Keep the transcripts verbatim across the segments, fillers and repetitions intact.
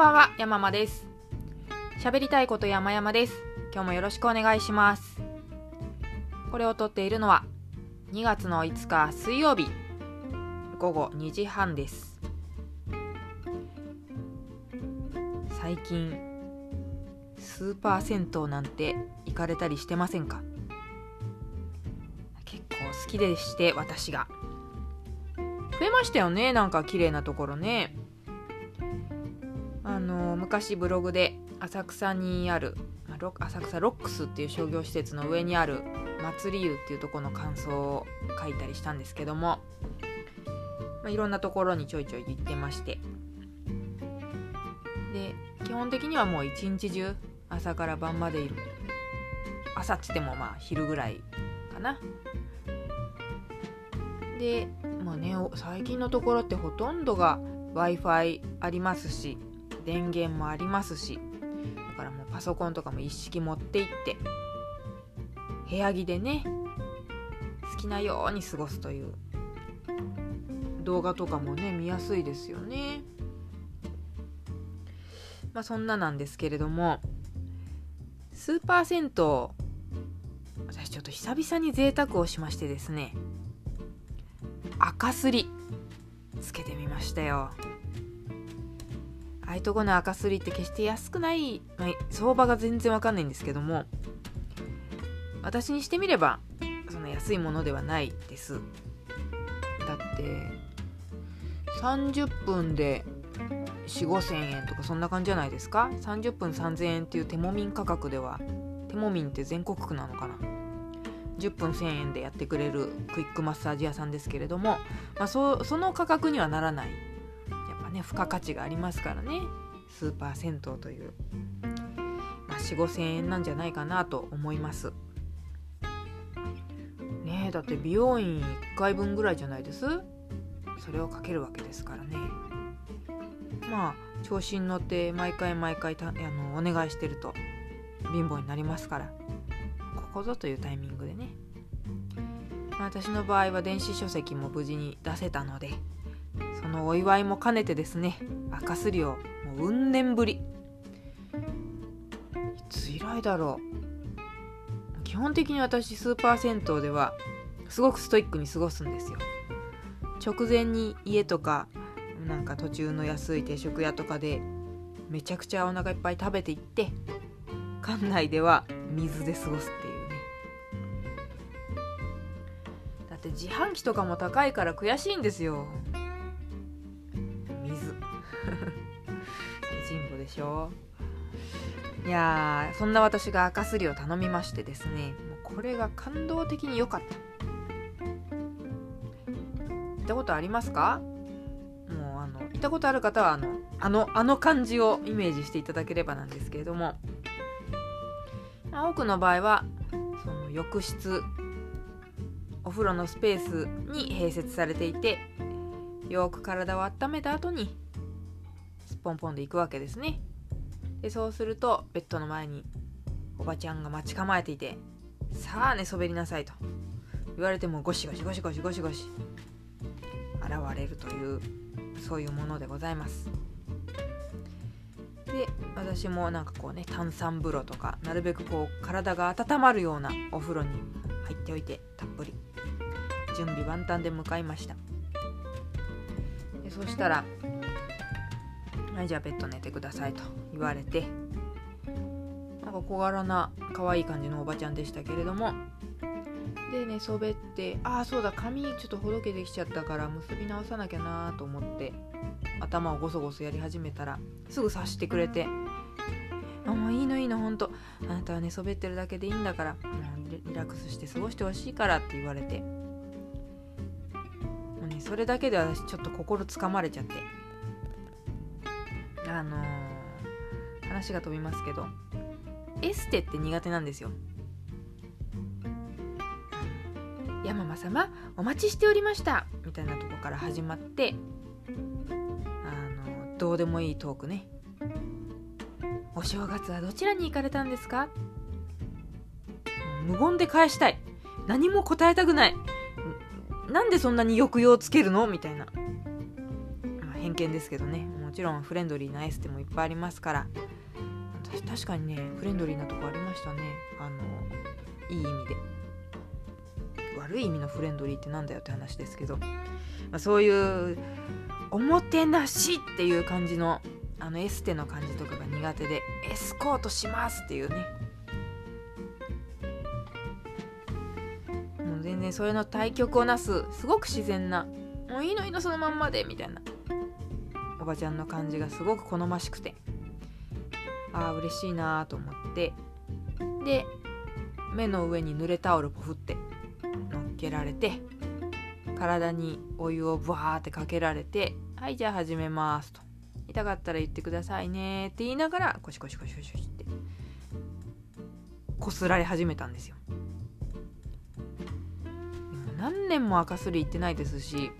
ばんは、やままです。喋りたいことやまやまです。今日もよろしくお願いします。これを撮っているのはにがつのいつか水曜日午後にじはんです。最近スーパー銭湯なんて行かれたりしてませんか？結構好きでして、私が増えましたよね。なんか綺麗なところね。あの昔ブログで浅草にある浅草ロックスっていう商業施設の上にある祭り湯っていうところの感想を書いたりしたんですけども、まあ、いろんなところにちょいちょい行ってまして、で基本的にはもう一日中朝から晩までいる。朝っつってもまあ昼ぐらいかな。でまあね、最近のところってほとんどが Wi-Fi ありますし、電源もありますし、だからもうパソコンとかも一式持って行って部屋着でね、好きなように過ごすという。動画とかもね見やすいですよね。まあそんななんですけれども、スーパー銭湯、私ちょっと久々に贅沢をしましてですね、赤すりつけてみましたよ。ああいうとこの赤すりって決して安くない、まあ、相場が全然わかんないんですけども、私にしてみればその安いものではないです。だってさんじゅっぷんで よん,ごせんえんとかそんな感じじゃないですか。さんじゅっぷん さんぜんえんっていう手もみん価格では、手もみんって全国区なのかな、じゅっぷん せんえんでやってくれるクイックマッサージ屋さんですけれども、まあ、そ, その価格にはならない。ね、付加価値がありますからね、スーパー銭湯という、まあ、よん,ごせんえんなんじゃないかなと思いますね。えだって美容院いっかいぶんぐらいじゃないです。それをかけるわけですからね。まあ調子に乗って毎回毎回たあのお願いしてると貧乏になりますから、ここぞというタイミングでね、まあ、私の場合は電子書籍も無事に出せたので、そのお祝いも兼ねてですね、赤すりをもううん年ぶり、いつ以来だろう。基本的に私スーパー銭湯ではすごくストイックに過ごすんですよ。直前に家とかなんか途中の安い定食屋とかでめちゃくちゃお腹いっぱい食べていって、館内では水で過ごすっていうね。だって自販機とかも高いから悔しいんですよ。でしょ。いやー、そんな私が赤すりを頼みましてですね、もうこれが感動的に良かった。行ったことありますか？もうあの行ったことある方はあのあのあの感じをイメージしていただければなんですけれども、まあ、多くの場合はその浴室、お風呂のスペースに併設されていて、よく体を温めた後にポンポンで行くわけですね。でそうするとベッドの前におばちゃんが待ち構えていて、さあ寝そべりなさいと言われてもゴシゴシゴシゴシゴシゴシ現れるという、そういうものでございます。で私もなんかこうね、炭酸風呂とかなるべくこう体が温まるようなお風呂に入っておいて、たっぷり準備万端で向かいました。でそしたら、はい、じゃあベッド寝てくださいと言われて、なんか小柄な可愛い感じのおばちゃんでしたけれども、で寝そべって、ああそうだ、髪ちょっとほどけてきちゃったから結び直さなきゃなと思って頭をゴソゴソやり始めたら、すぐ察してくれて、あもういいのいいの、ほんとあなたは寝そべってるだけでいいんだから、リラックスして過ごしてほしいからって言われて、もうね、それだけで私ちょっと心つかまれちゃって、あのー、話が飛びますけど、エステって苦手なんですよ。ヤママ様お待ちしておりましたみたいなとこから始まって、あのー、どうでもいいトークね。お正月はどちらに行かれたんですか？無言で返したい。何も答えたくない。なんでそんなに抑揚つけるのみたいな、まあ、偏見ですけどね。もちろんフレンドリーなエステもいっぱいありますから、私確かにねフレンドリーなとこありましたね。あのいい意味で、悪い意味のフレンドリーってなんだよって話ですけど、まあ、そういうおもてなしっていう感じのあのエステの感じとかが苦手で、エスコートしますっていうね、もう全然それの対極をなすすごく自然な、もういいのいいのそのまんまでみたいなおばちゃんの感じがすごく好ましくて、あー嬉しいなと思って、で目の上に濡れタオルポフって乗っけられて、体にお湯をブワーってかけられて、はいじゃあ始めますと、痛かったら言ってくださいねって言いながらコシコシコシコシってこすられ始めたんですよ。何年も赤すり行ってないですし、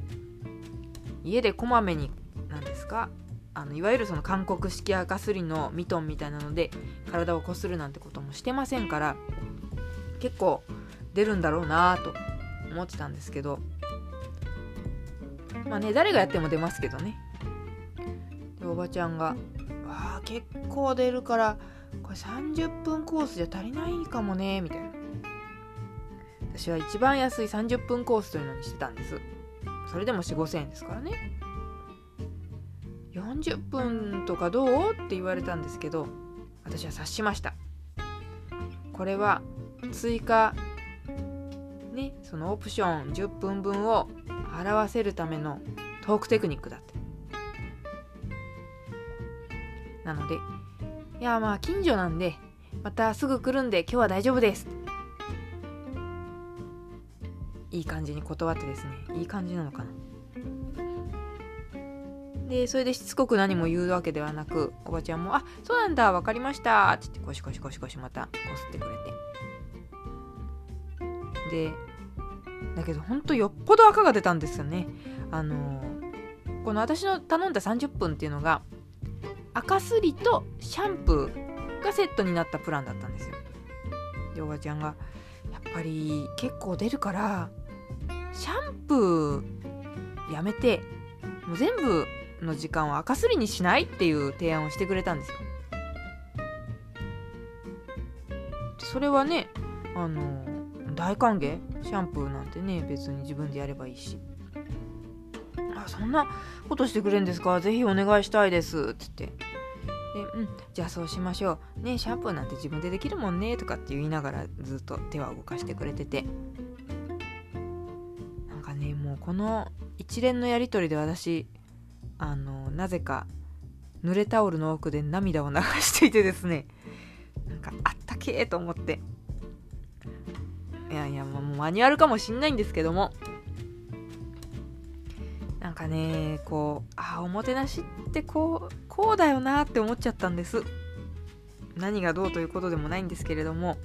家でこまめに何ですか、あのいわゆるその韓国式赤すりのミトンみたいなので体をこするなんてこともしてませんから、結構出るんだろうなと思ってたんですけど、まあね誰がやっても出ますけどね。でおばちゃんがあ結構出るからこれさんじゅっぷんコースじゃ足りないかもねみたいな、私は一番安いさんじゅっぷんコースというのにしてたんです。それでも よん、ごせんえんですからね。よんじゅっぷんとかどうって言われたんですけど、私は察しました。これは追加ね、そのオプションじゅっぷんぶんを払わせるためのトークテクニックだって。なのでいやまあ近所なんでまたすぐ来るんで今日は大丈夫です、いい感じに断ってですね、いい感じなのかな。でそれでしつこく何も言うわけではなく、おばちゃんもあそうなんだわかりましたって言ってコシコシコシコシまたこすってくれて、でだけどほんとよっぽど赤が出たんですよね。あのー、この私の頼んださんじゅっぷんっていうのが赤すりとシャンプーがセットになったプランだったんですよ。でおばちゃんがやっぱり結構出るからシャンプーやめてもう全部の時間を赤すりにしないっていう提案をしてくれたんですよ。それはねあのー大歓迎、シャンプーなんてね別に自分でやればいいし、あそんなことしてくれるんですか、ぜひお願いしたいですって言って、で、うん、じゃあそうしましょうね、シャンプーなんて自分でできるもんねとかって言いながらずっと手は動かしてくれてて、なんかねもうこの一連のやりとりで私あのなぜか濡れタオルの奥で涙を流していてですね、なんかあったけーと思って、いやいやもうマニュアルかもしんないんですけども、なんかねこうあおもてなしってこうこうだよなって思っちゃったんです。何がどうということでもないんですけれども、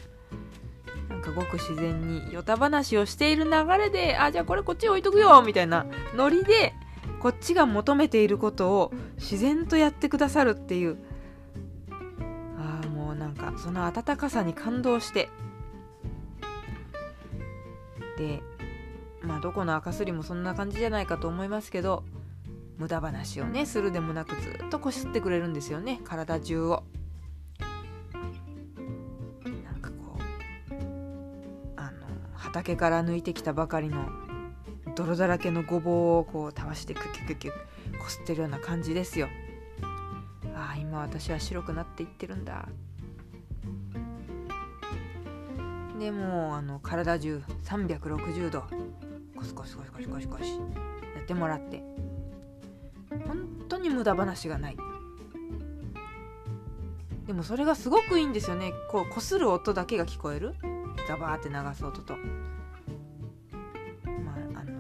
なんかごく自然にヨタ話をしている流れで、あじゃあこれこっち置いとくよみたいなノリでこっちが求めていることを自然とやってくださるっていう、あもうなんかその温かさに感動して、でまあどこの赤すりもそんな感じじゃないかと思いますけど、無駄話をねするでもなくずっとこすってくれるんですよね、体中を。なんかこうあの畑から抜いてきたばかりの泥だらけのごぼうをこうたわしてクキュクキュこすってるような感じですよ。ああ今私は白くなっていってるんだ。でもうあの体中さんびゃくろくじゅうどコシコシコシコシコシコシやってもらって、本当に無駄話がない。でもそれがすごくいいんですよね。こうこする音だけが聞こえる、ザバーって流す音と、まああの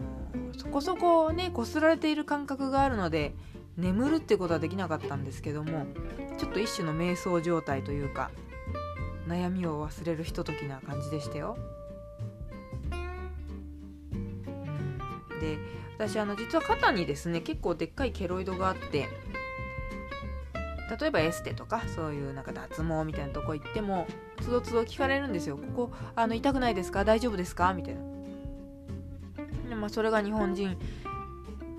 そこそこねこすられている感覚があるので眠るってことはできなかったんですけども、ちょっと一種の瞑想状態というか悩みを忘れるひとときな感じでしたよ。うん、で私あの実は肩にですね結構でっかいケロイドがあって、例えばエステとかそういうなんか脱毛みたいなとこ行ってもつどつど聞かれるんですよ。ここあの痛くないですか、大丈夫ですかみたいな。で、まあ、それが日本人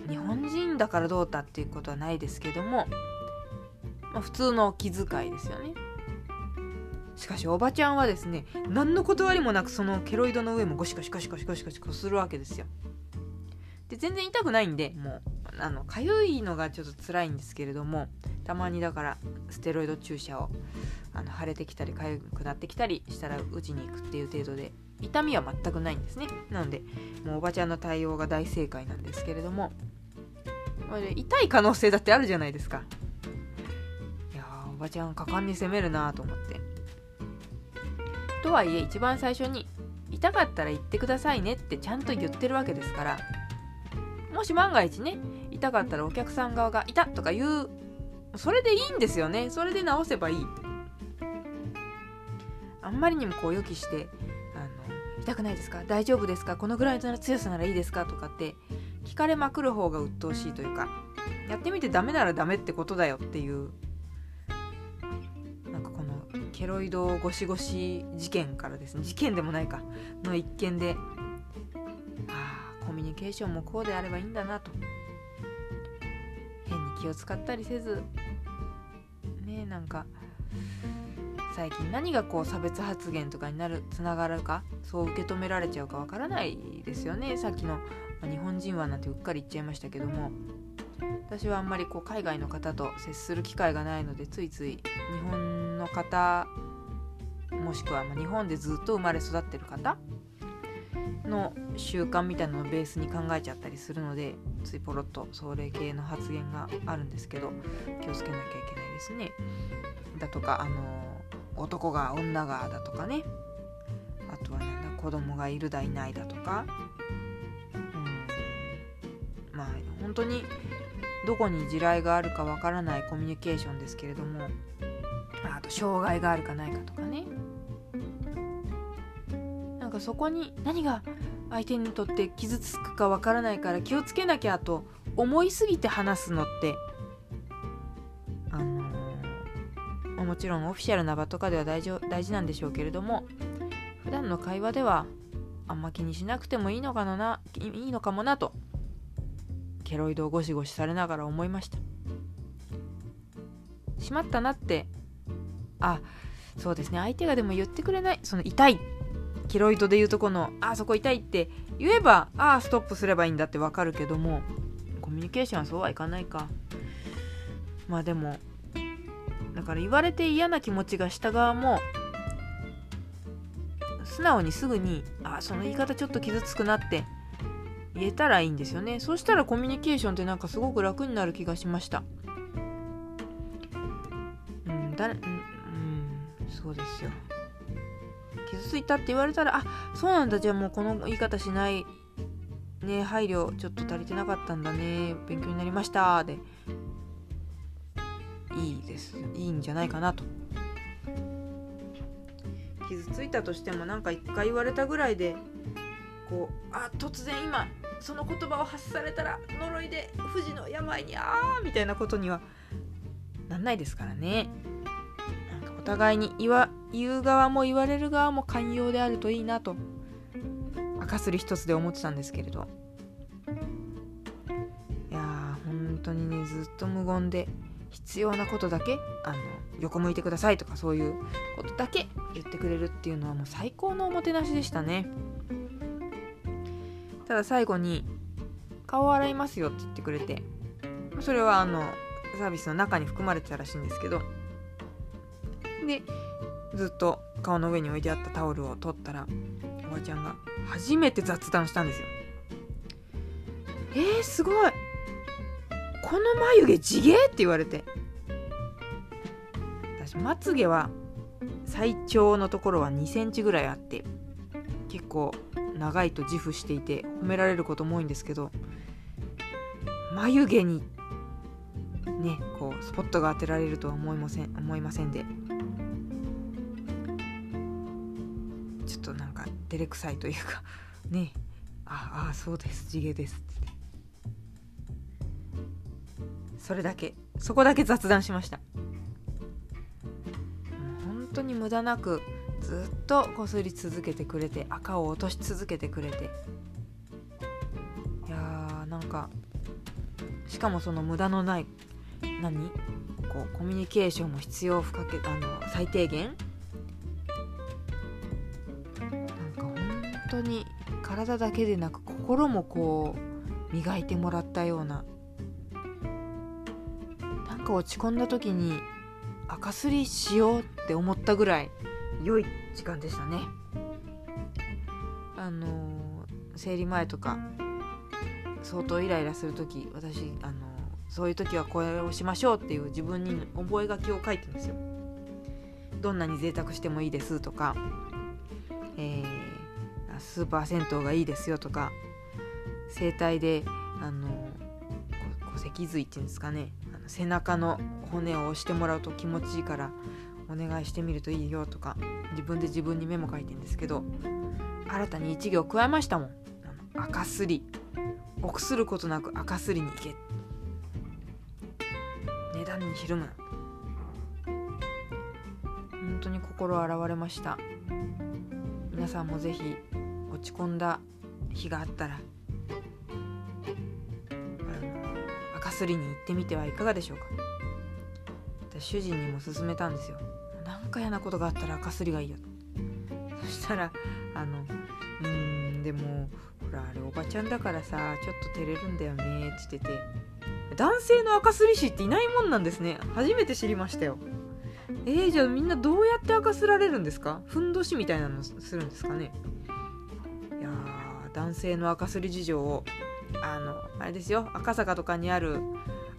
日本人だからどうだっていうことはないですけども、まあ、普通の気遣いですよね。しかしおばちゃんはですね、何の断りもなくそのケロイドの上もゴシゴシゴシゴシゴシゴシするわけですよ。で全然痛くないんで、もうあのかゆいのがちょっと辛いんですけれども、たまにだからステロイド注射をあの腫れてきたりかゆくなってきたりしたら打ちに行くっていう程度で、痛みは全くないんですね。なのでもうおばちゃんの対応が大正解なんですけれども、痛い可能性だってあるじゃないですか。いやー、おばちゃん果敢に攻めるなと思って、とはいえ一番最初に痛かったら言ってくださいねってちゃんと言ってるわけですから、もし万が一ね、痛かったらお客さん側が痛とか言う、それでいいんですよね。それで治せばいい。あんまりにもこう予期してあの痛くないですか、大丈夫ですか、このぐらいの強さならいいですかとかって聞かれまくる方が鬱陶しいというか、やってみてダメならダメってことだよっていう、なんかこのケロイドゴシゴシ事件からですね、事件でもないかの一件で、ああコミュニケーションもこうであればいいんだなと、変に気を使ったりせずねえ、なんか最近何がこう差別発言とかになるつながるか、そう受け止められちゃうかわからないですよね。さっきの日本人はなんてうっかり言っちゃいましたけども、私はあんまりこう海外の方と接する機会がないので、ついつい日本の方もしくは日本でずっと生まれ育ってる方の習慣みたいなのをベースに考えちゃったりするので、ついポロッとそれ系の発言があるんですけど、気をつけなきゃいけないですね。だとかあの男が女がだとかね、あとはなんだ子供がいるだいないだとか、まあ、本当にどこに地雷があるかわからないコミュニケーションですけれども、あと障害があるかないかとかね、なんかそこに何が相手にとって傷つくかわからないから気をつけなきゃと思いすぎて話すのって、あのー、もちろんオフィシャルな場とかでは大事、大事なんでしょうけれども、普段の会話ではあんま気にしなくてもいいのかな、いいのかもなとケロイドをゴシゴシされながら思いました。しまったなって、あ、そうですね、相手がでも言ってくれない、その痛い、ケロイドでいうとこのあそこ痛いって言えば、あストップすればいいんだってわかるけども、コミュニケーションはそうはいかないか。まあでもだから言われて嫌な気持ちがした側も、素直にすぐにあその言い方ちょっと傷つくなって言えたらいいんですよね。そうしたらコミュニケーションってなんかすごく楽になる気がしました。うん、だ、うん、うん、そうですよ。傷ついたって言われたら、あ、そうなんだ、じゃあもうこの言い方しないね、配慮ちょっと足りてなかったんだね、勉強になりましたでいいです、いいんじゃないかなと。傷ついたとしてもなんか一回言われたぐらいで、こうあ突然今その言葉を発されたら呪いで不治の病にあーみたいなことにはなんないですからね。なんかお互いに言わ言う側も言われる側も寛容であるといいなと赤すり一つで思ってたんですけれど、いや本当にね、ずっと無言で必要なことだけ、あの横向いてくださいとかそういうことだけ言ってくれるっていうのはもう最高のおもてなしでしたね。ただ最後に顔を洗いますよって言ってくれて、それはあのサービスの中に含まれてたらしいんですけど、でずっと顔の上に置いてあったタオルを取ったら、おばちゃんが初めて雑談したんですよ。えーすごい、この眉毛地毛って言われて、私まつ毛は最長のところはにセンチぐらいあって、結構長いと自負していて褒められることも多いんですけど、眉毛にねこうスポットが当てられるとは思いません思いませんで、ちょっとなんか照れくさいというかね、ああそうです地毛ですって、それだけそこだけ雑談しました。本当に無駄なくずっとこすり続けてくれて、赤を落とし続けてくれて、いやーなんかしかもその無駄のない何こうコミュニケーションも必要不可欠、あの最低限、なんか本当に体だけでなく心もこう磨いてもらったような、なんか落ち込んだ時に赤すりしようって思ったぐらい良い時間でしたね。あの生理前とか相当イライラするとき、私あのそういうときはこれをしましょうっていう自分に覚書を書いてるんですよ。どんなに贅沢してもいいですとか、えー、スーパー銭湯がいいですよとか、整体であの脊髄っていうんですかね、あの背中の骨を押してもらうと気持ちいいからお願いしてみるといいよとか、自分で自分にメモ書いてるんですけど、新たに一行加えましたもん。赤すり、臆することなく赤すりに行け、値段にひるむな。本当に心洗われました。皆さんもぜひ落ち込んだ日があったら赤すりに行ってみてはいかがでしょうか。私主人にも勧めたんですよ。なんか嫌なことがあったら赤すりがいいよ。そしたらあのうーんでもほらあれおばちゃんだからさちょっと照れるんだよねって言ってて、男性の赤すり師っていないもんなんですね。初めて知りましたよ。えー、じゃあみんなどうやって赤すられるんですか。ふんどしみたいなのするんですかね。いやー、男性の赤すり事情をあのあれですよ、赤坂とかにある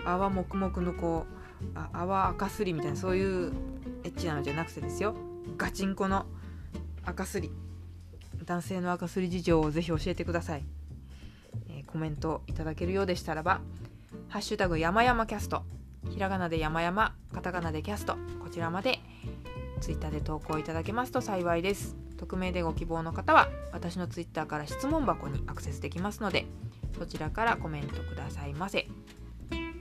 阿波黙々のこう阿波赤すりみたいな、そういうエッチなのじゃなくてですよ、ガチンコの赤すり、男性の赤すり事情をぜひ教えてください。えー、コメントいただけるようでしたらば、ハッシュタグやまやまキャスト、ひらがなでやまやま、カタカナでキャスト、こちらまでツイッターで投稿いただけますと幸いです。匿名でご希望の方は私のツイッターから質問箱にアクセスできますので、そちらからコメントくださいませ。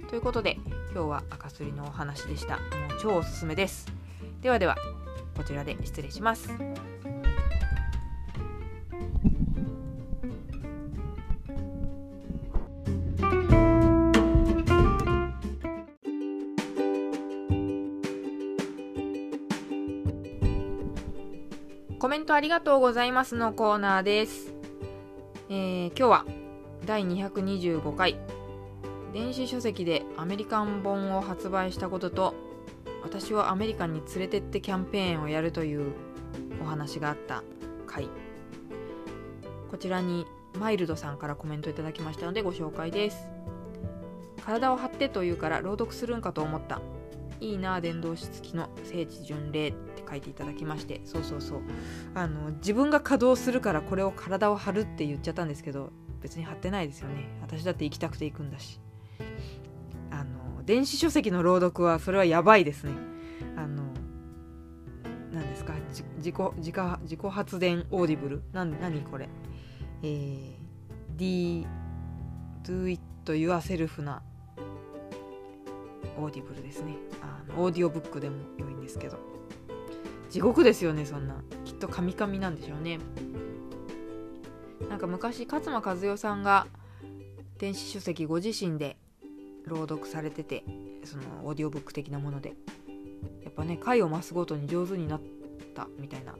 ということで今日は赤すりのお話でした。もう超おすすめです。ではではこちらで失礼します。コメントありがとうございますのコーナーです。えー、今日はだいにひゃくにじゅうごかい、電子書籍でアメリカン本を発売したことと、私をアメリカンに連れてってキャンペーンをやるというお話があった回、こちらにマイルドさんからコメントいただきましたのでご紹介です。体を張ってというから朗読するんかと思った、いいなぁ伝道師付きの聖地巡礼って書いていただきまして、そうそうそう、あの自分が稼働するからこれを体を張るって言っちゃったんですけど、別に張ってないですよね。私だって行きたくて行くんだし、あの電子書籍の朗読はそれはやばいですね。あの何ですか、じ自己自家自己発電オーディブル、なん何これ、えー、D do it yourselfなオーディブルですね。あのオーディオブックでも良いんですけど、地獄ですよね。そんなきっとカミカミなんでしょうね。なんか昔勝間和代さんが電子書籍ご自身で朗読されてて、そのオーディオブック的なもので、やっぱね回を増すごとに上手になったみたいな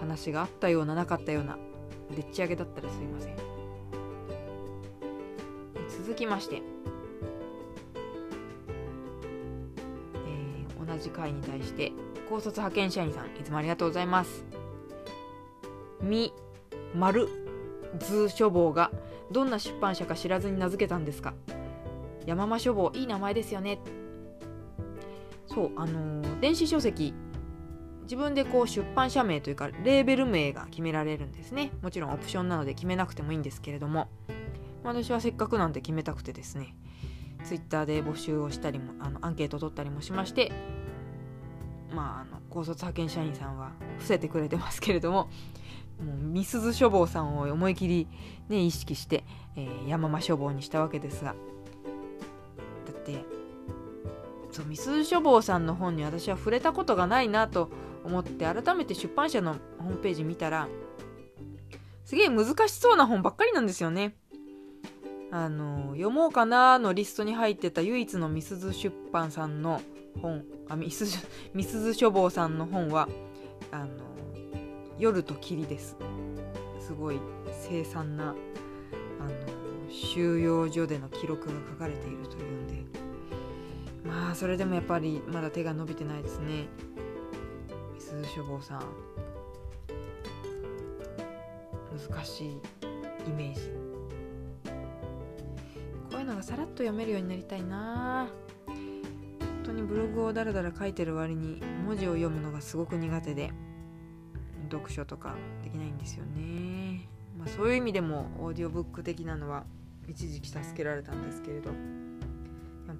話があったようななかったような、でっち上げだったらすいません。続きまして同じ回に対して高卒派遣社員さん、いつもありがとうございます。みまるず書房がどんな出版社か知らずに名付けたんですか。山間書房いい名前ですよね。そうあのー、電子書籍自分でこう出版社名というかレーベル名が決められるんですね。もちろんオプションなので決めなくてもいいんですけれども、私はせっかくなんで決めたくてですね、ツイッターで募集をしたりもあのアンケートを取ったりもしまして、まああの高卒派遣社員さんは伏せてくれてますけれども、もうみすず書房さんを思い切り、ね、意識して、えー、山間書房にしたわけですが、だってそうみすず書房さんの本に私は触れたことがないなと思って、改めて出版社のホームページ見たらすげえ難しそうな本ばっかりなんですよね。あの読もうかなのリストに入ってた唯一のみすゞ出版さんの本、あみすゞ書房さんの本はあの夜と霧です。すごい凄惨なあの収容所での記録が書かれているというんで、まあそれでもやっぱりまだ手が伸びてないですね、みすゞ書房さん。難しいイメージ。こういうのがさらっと読めるようになりたいな。本当にブログをだらだら書いてる割に文字を読むのがすごく苦手で読書とかできないんですよね、まあ、そういう意味でもオーディオブック的なのは一時期助けられたんですけれど、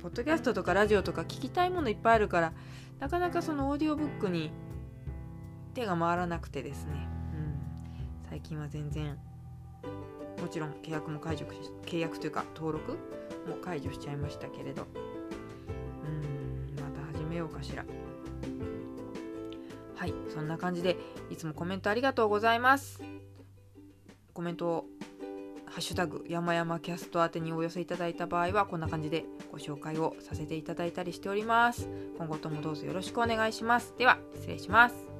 ポッドキャストとかラジオとか聞きたいものいっぱいあるから、なかなかそのオーディオブックに手が回らなくてですね、うん、最近は全然、もちろん契約も解除、契約というか登録も解除しちゃいましたけれど、うん、また始めようかしら。はい、そんな感じでいつもコメントありがとうございます。コメントをハッシュタグやまやまキャスト宛てにお寄せいただいた場合はこんな感じでご紹介をさせていただいたりしております。今後ともどうぞよろしくお願いします。では失礼します。